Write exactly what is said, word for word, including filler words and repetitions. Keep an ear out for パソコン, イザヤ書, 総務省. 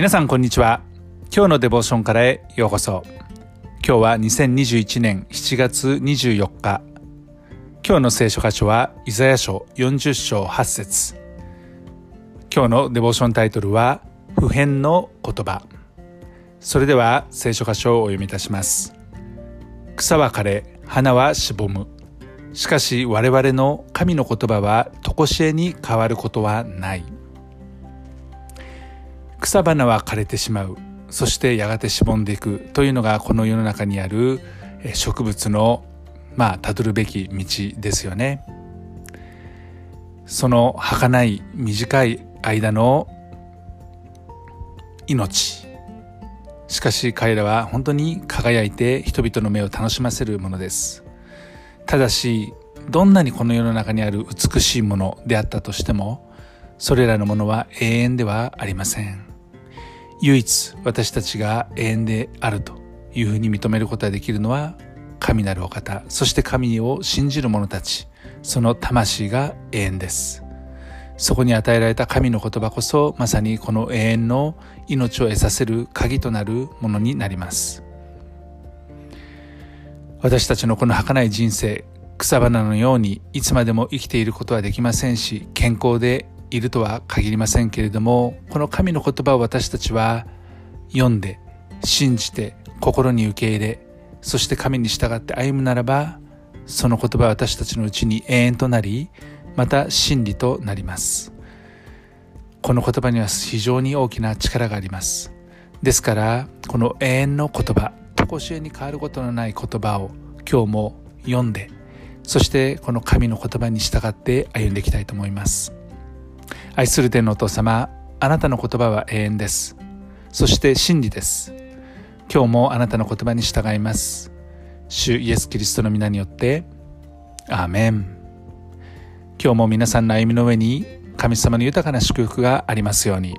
皆さんこんにちは。今日のデボーションからへようこそ。今日はにせんにじゅういちねんしちがつにじゅうよっか。今日の聖書箇所はイザヤ書よんじゅっしょうはっせつ。今日のデボーションタイトルは不変の言葉。それでは聖書箇所をお読みいたします。草は枯れ、花はしぼむ。しかし我々の神の言葉は常しえに変わることはない。草花は枯れてしまう、そしてやがてしぼんでいくというのがこの世の中にある植物のまあたどるべき道ですよね。その儚い短い間の命、しかし彼らは本当に輝いて人々の目を楽しませるものです。ただし、どんなにこの世の中にある美しいものであったとしても、それらのものは永遠ではありません。唯一私たちが永遠であるというふうに認めることができるのは神なるお方、そして神を信じる者たち、その魂が永遠です。そこに与えられた神の言葉こそ、まさにこの永遠の命を得させる鍵となるものになります。私たちのこの儚い人生、草花のようにいつまでも生きていることはできませんし、健康でいるとは限りませんけれども、この神の言葉を私たちは読んで、信じて、心に受け入れ、そして神に従って歩むならば、その言葉は私たちのうちに永遠となり、また真理となります。この言葉には非常に大きな力があります。ですから、この永遠の言葉、常しえに変わることのない言葉を今日も読んで、そしてこの神の言葉に従って歩んでいきたいと思います。愛する天のお父様、あなたの言葉は永遠です。そして真理です。今日もあなたの言葉に従います。主イエスキリストの皆によって、アーメン。今日も皆さんの歩みの上に神様の豊かな祝福がありますように。